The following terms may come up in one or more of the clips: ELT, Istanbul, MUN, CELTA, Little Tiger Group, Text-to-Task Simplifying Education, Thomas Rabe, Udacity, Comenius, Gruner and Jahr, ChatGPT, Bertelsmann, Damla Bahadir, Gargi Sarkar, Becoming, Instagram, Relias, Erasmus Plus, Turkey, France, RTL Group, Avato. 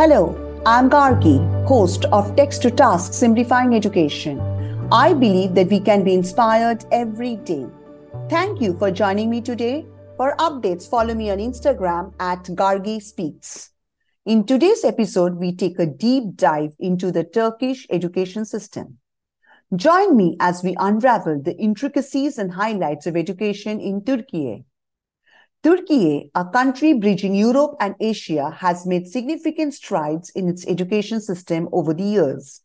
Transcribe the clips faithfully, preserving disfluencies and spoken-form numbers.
Hello, I'm Gargi, host of Text-to-Task Simplifying Education. I believe that we can be inspired every day. Thank you for joining me today. For updates, follow me on Instagram at Gargi Speaks. In today's episode, we take a deep dive into the Turkish education system. Join me as we unravel the intricacies and highlights of education in Turkey. Turkey, a country bridging Europe and Asia, has made significant strides in its education system over the years.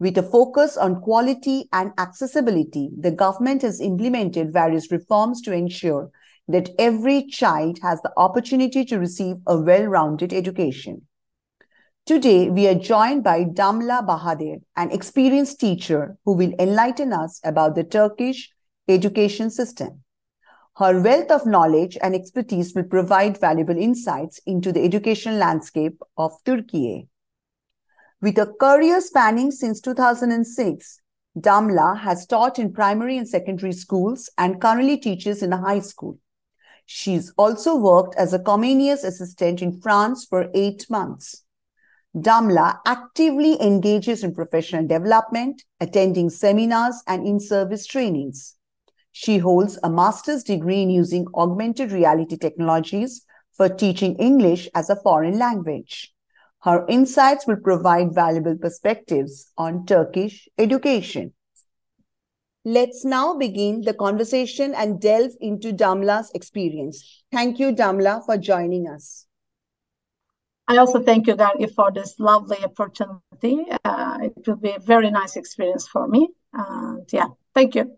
With a focus on quality and accessibility, the government has implemented various reforms to ensure that every child has the opportunity to receive a well-rounded education. Today, we are joined by Damla Bahadir, an experienced teacher who will enlighten us about the Turkish education system. Her wealth of knowledge and expertise will provide valuable insights into the educational landscape of Turkey. With a career spanning since two thousand six, Damla has taught in primary and secondary schools and currently teaches in a high school. She's also worked as a Comenius assistant in France for eight months. Damla actively engages in professional development, attending seminars and in-service trainings. She holds a master's degree in using augmented reality technologies for teaching English as a foreign language. Her insights will provide valuable perspectives on Turkish education. Let's now begin the conversation and delve into Damla's experience. Thank you, Damla, for joining us. I also thank you, Gargi, for this lovely opportunity. Uh, it will be a very nice experience for me. And yeah, thank you.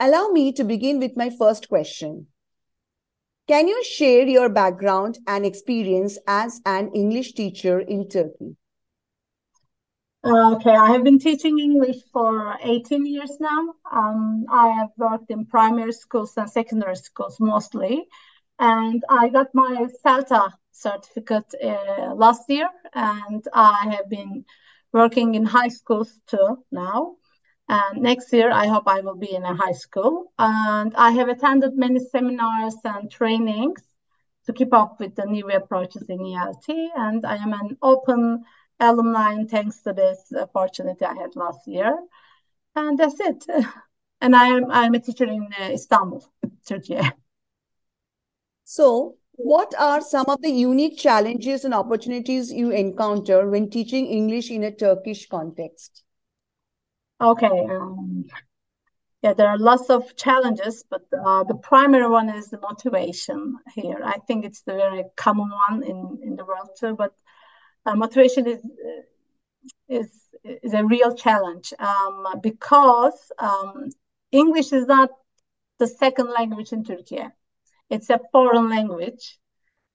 Allow me to begin with my first question. Can you share your background and experience as an English teacher in Turkey? Okay, I have been teaching English for eighteen years now. Um, I have worked in primary schools and secondary schools mostly. And I got my CELTA certificate uh, last year, and I have been working in high schools too now. And next year, I hope I will be in a high school. And I have attended many seminars and trainings to keep up with the new approaches in E L T. And I am an open alumni thanks to this opportunity I had last year. And that's it. And I am I'm a teacher in Istanbul, Turkey. So, what are some of the unique challenges and opportunities you encounter when teaching English in a Turkish context? Okay, um, yeah, there are lots of challenges, but uh, the primary one is the motivation here. I think it's the very common one in, in the world too, but uh, motivation is, is, is a real challenge um, because um, English is not the second language in Turkey. It's a foreign language,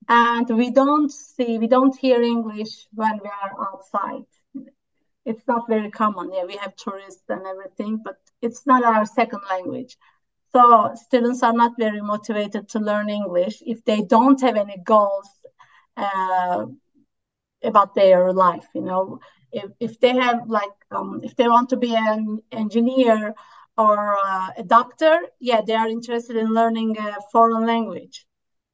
and we don't see, we don't hear English when we are outside. It's not very common. Yeah, we have tourists and everything, but it's not our second language. So students are not very motivated to learn English if they don't have any goals uh, about their life. You know, if if they have like um, if they want to be an engineer or uh, a doctor, yeah, they are interested in learning a foreign language.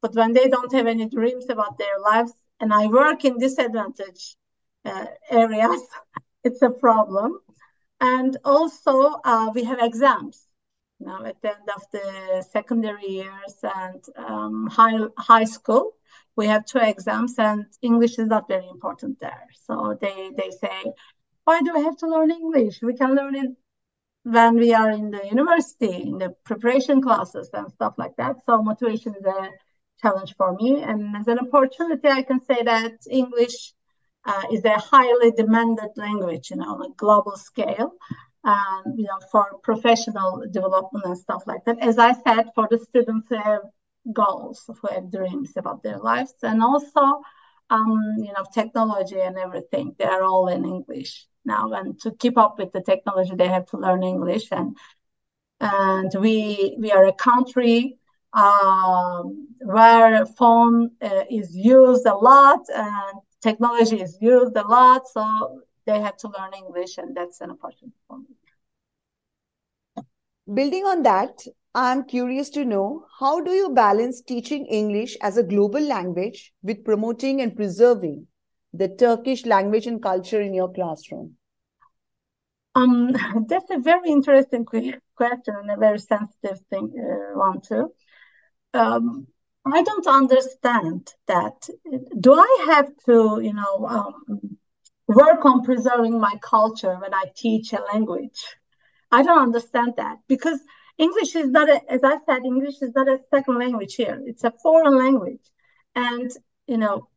But when they don't have any dreams about their lives, and I work in disadvantaged uh, areas. It's a problem. And also uh, we have exams now at the end of the secondary years and um, high, high school. We have two exams and English is not very important there. So they, they say, why do we have to learn English? We can learn it when we are in the university, in the preparation classes and stuff like that. So motivation is a challenge for me. And as an opportunity, I can say that English Uh, is a highly demanded language, you know, on a global scale, um, you know, for professional development and stuff like that. As I said, for the students who have goals, who have dreams about their lives, and also, um, you know, technology and everything, they are all in English now. And to keep up with the technology, they have to learn English. And and we we are a country um, where phone uh, is used a lot and technology is used a lot, so they have to learn English, and that's an opportunity for me. Building on that, I'm curious to know, how do you balance teaching English as a global language with promoting and preserving the Turkish language and culture in your classroom? Um, that's a very interesting question and a very sensitive thing, uh, one too. Um, I don't understand that. Do I have to, you know, um, work on preserving my culture when I teach a language? I don't understand that, because English is not, a, as I said, English is not a second language here. It's a foreign language. And, you know,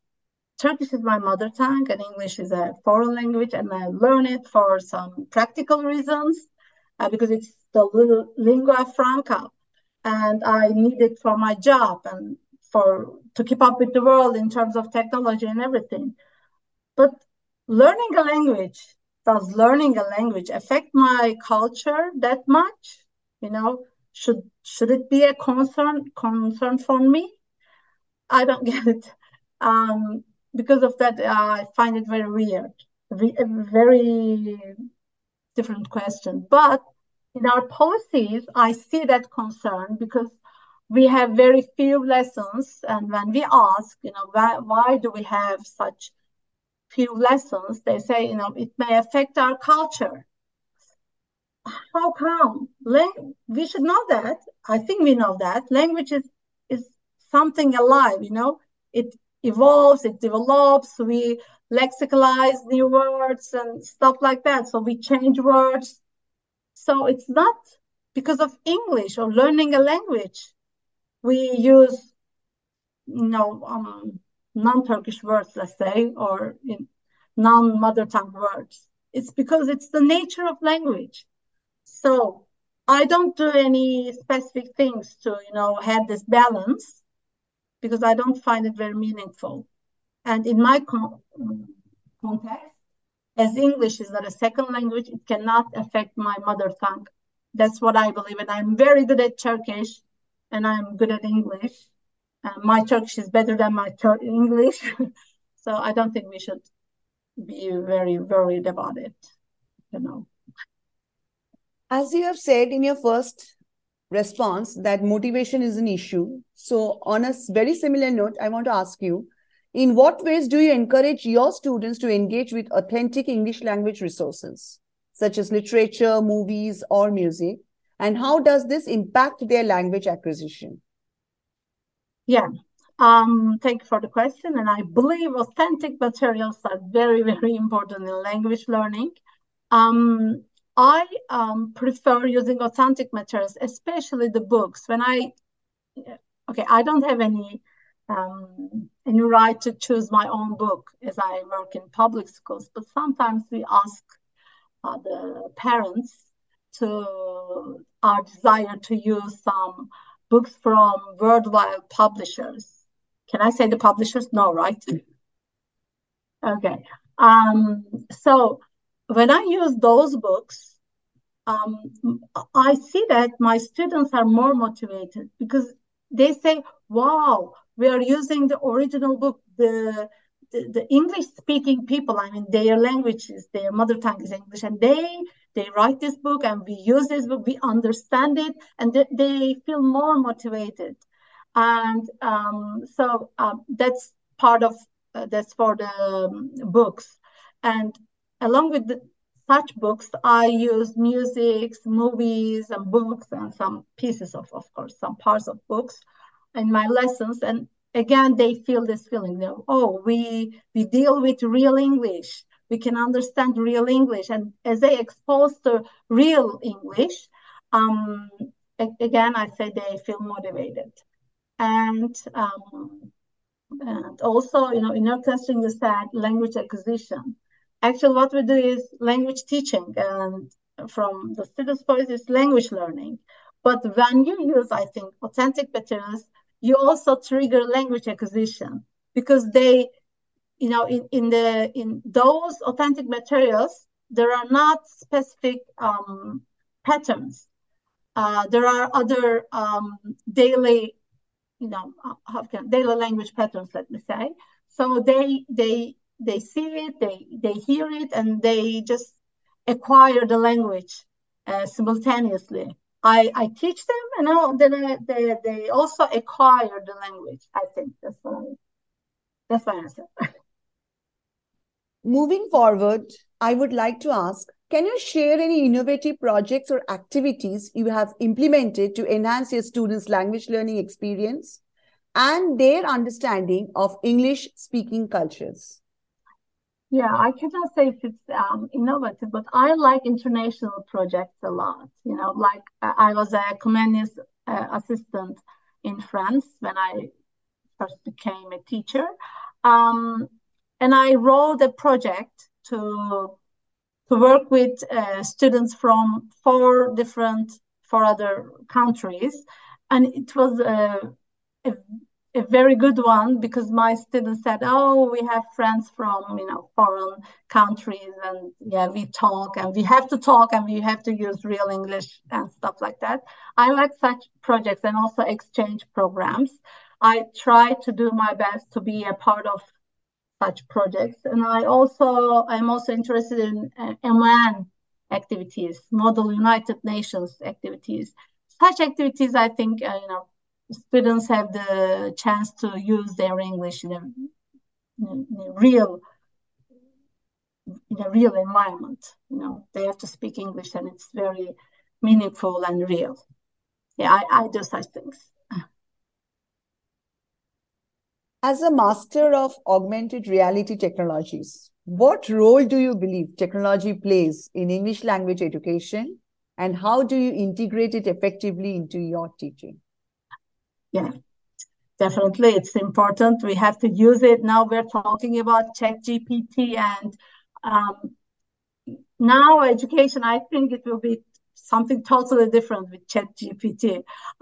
Turkish is my mother tongue and English is a foreign language, and I learn it for some practical reasons uh, because it's the lingua franca. And I need it for my job and for to keep up with the world in terms of technology and everything. But learning a language, does learning a language affect my culture that much? You know, should should it be a concern concern for me? I don't get it. Um, because of that, uh, I find it very weird, a very different question. But in our policies, I see that concern, because we have very few lessons. And when we ask, you know, why, why do we have such few lessons? They say, you know, it may affect our culture. How come? Lang- we should know that. I think we know that. Language is, is something alive, you know. It evolves, it develops, we lexicalize new words and stuff like that. So we change words. So it's not because of English or learning a language we use, you know, um, non-Turkish words, let's say, or you know, non-mother tongue words. It's because it's the nature of language. So I don't do any specific things to, you know, have this balance, because I don't find it very meaningful. And in my con context, as English is not a second language, it cannot affect my mother tongue. That's what I believe. And I'm very good at Turkish, and I'm good at English. Uh, my Turkish is better than my Tur English. So I don't think we should be very worried about it, you know. As you have said in your first response that motivation is an issue. So on a very similar note, I want to ask you, in what ways do you encourage your students to engage with authentic English language resources, such as literature, movies, or music? And how does this impact their language acquisition? Yeah, um, thank you for the question. And I believe authentic materials are very, very important in language learning. Um, I um, prefer using authentic materials, especially the books. When I, okay, I don't have any Um, and you're right to choose my own book as I work in public schools. But sometimes we ask uh, the parents to our desire to use some books from worldwide publishers. Can I say the publishers? No, right? Okay. Um, so when I use those books, um, I see that my students are more motivated, because they say, wow, we are using the original book, the, the, the English-speaking people, I mean, their languages, their mother tongue is English, and they they write this book, and we use this book, we understand it, and they, they feel more motivated. And um, so um, that's part of, uh, that's for the um, books. And along with the, such books, I use music, movies, and books, and some pieces of, of course, some parts of books in my lessons. And again, they feel this feeling, you know, oh, we we deal with real English, we can understand real English. And as they expose to real English, um, again, I say they feel motivated. And um, and also, you know, in our classroom, you said language acquisition. Actually, what we do is language teaching, and from the students' point, it's language learning. But when you use, I think, authentic materials, you also trigger language acquisition, because they, you know, in, in the in those authentic materials, there are not specific um, patterns. Uh, there are other um, daily, you know, how can, daily language patterns, let me say. So they they they see it, they they hear it, and they just acquire the language uh, simultaneously. I, I teach them, and I'll, then I, they, they also acquire the language. I think that's my, that's my answer. Moving forward, I would like to ask, can you share any innovative projects or activities you have implemented to enhance your students' language learning experience and their understanding of English-speaking cultures? Yeah, I cannot say if it's um, innovative, but I like international projects a lot. You know, like I was a Comenius uh, assistant in France when I first became a teacher. Um, and I wrote a project to, to work with uh, students from four different, four other countries. And it was a, a A very good one, because my students said, "Oh, we have friends from you know foreign countries, and yeah, we talk, and we have to talk, and we have to use real English and stuff like that." I like such projects and also exchange programs. I try to do my best to be a part of such projects, and I also I'm also interested in uh, M U N activities, Model United Nations activities. Such activities, I think, uh, you know. students have the chance to use their English in a, in a real, in a real environment. You know, they have to speak English, and it's very meaningful and real. Yeah, I, I do such things. As a master of augmented reality technologies, what role do you believe technology plays in English language education, and how do you integrate it effectively into your teaching? Yeah, definitely. It's important. We have to use it. Now we're talking about ChatGPT, and um, now education, I think it will be something totally different with ChatGPT.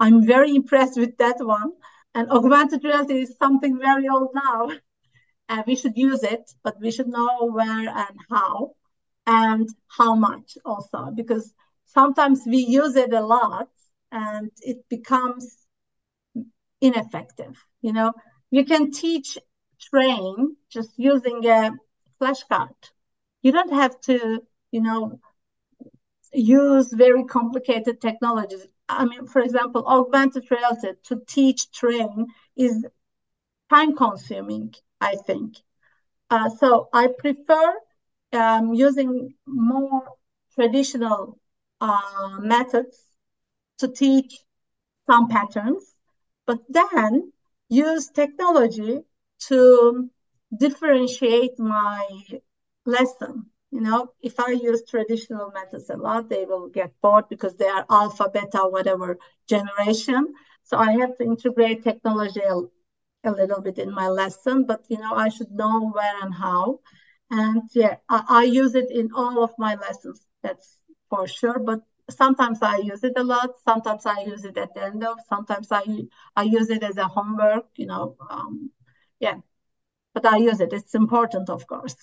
I'm very impressed with that one. And augmented reality is something very old now. And we should use it, but we should know where and how, and how much also, because sometimes we use it a lot and it becomes ineffective. You know, you can teach, train just using a flashcard. You don't have to, you know, use very complicated technologies. I mean, for example, augmented reality to teach, train is time consuming, I think. Uh, so I prefer um, using more traditional uh, methods to teach some patterns, but then use technology to differentiate my lesson. You know, if I use traditional methods a lot, they will get bored because they are alpha, beta, whatever generation. So I have to integrate technology a, a little bit in my lesson, but you know, I should know where and how. And yeah, I, I use it in all of my lessons, that's for sure. But sometimes I use it a lot. Sometimes I use it at the end of. Sometimes I I use it as a homework. You know, um, yeah. But I use it. It's important, of course.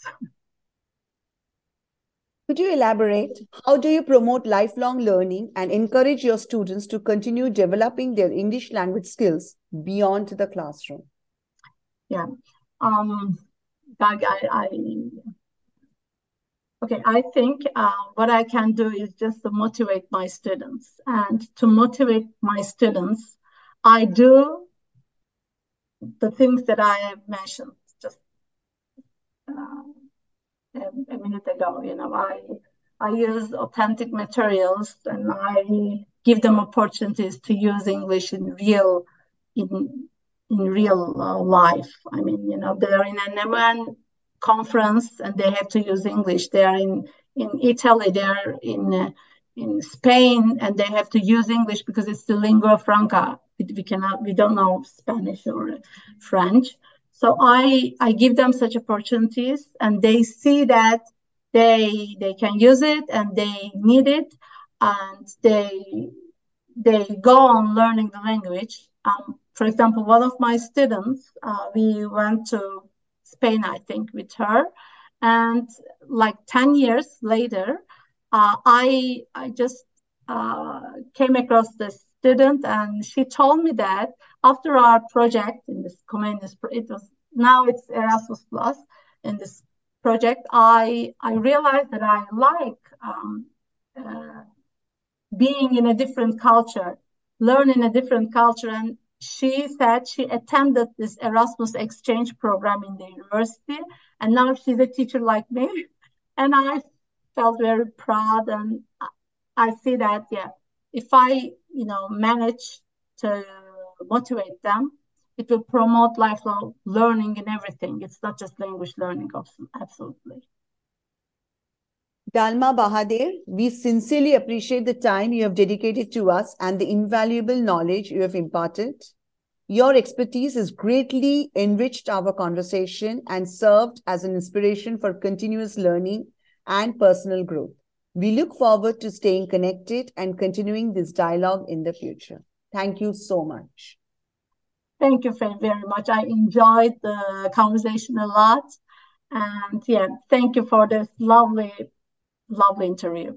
Could you elaborate? How do you promote lifelong learning and encourage your students to continue developing their English language skills beyond the classroom? Yeah. Um. I. I, I Okay, I think uh, what I can do is just to motivate my students. And to motivate my students, I do the things that I have mentioned just uh, a minute ago. You know, I, I use authentic materials, and I give them opportunities to use English in real, in, in real uh, life. I mean, you know, they're in an M U N conference and they have to use English. They are in, in Italy, they are in, uh, in Spain, and they have to use English because it's the lingua franca. We, we cannot, we don't know Spanish or French. So I, I give them such opportunities, and they see that they, they can use it and they need it, and they, they go on learning the language. Um, for example, one of my students, uh, we went to Spain, I think, with her, and like ten years later, uh, I I just uh, came across this student, and she told me that after our project in this Comenius, it was now it's Erasmus Plus. In this project, I I realized that I like um, uh, being in a different culture, learn in a different culture, and she said she attended this Erasmus exchange program in the university, and now she's a teacher like me. And I felt very proud, and I see that, yeah, if I, you know, manage to motivate them, it will promote lifelong learning in everything. It's not just language learning, absolutely. Damla Bahadir, we sincerely appreciate the time you have dedicated to us and the invaluable knowledge you have imparted. Your expertise has greatly enriched our conversation and served as an inspiration for continuous learning and personal growth. We look forward to staying connected and continuing this dialogue in the future. Thank you so much. Thank you very much. I enjoyed the conversation a lot. And yeah, thank you for this lovely, lovely interview.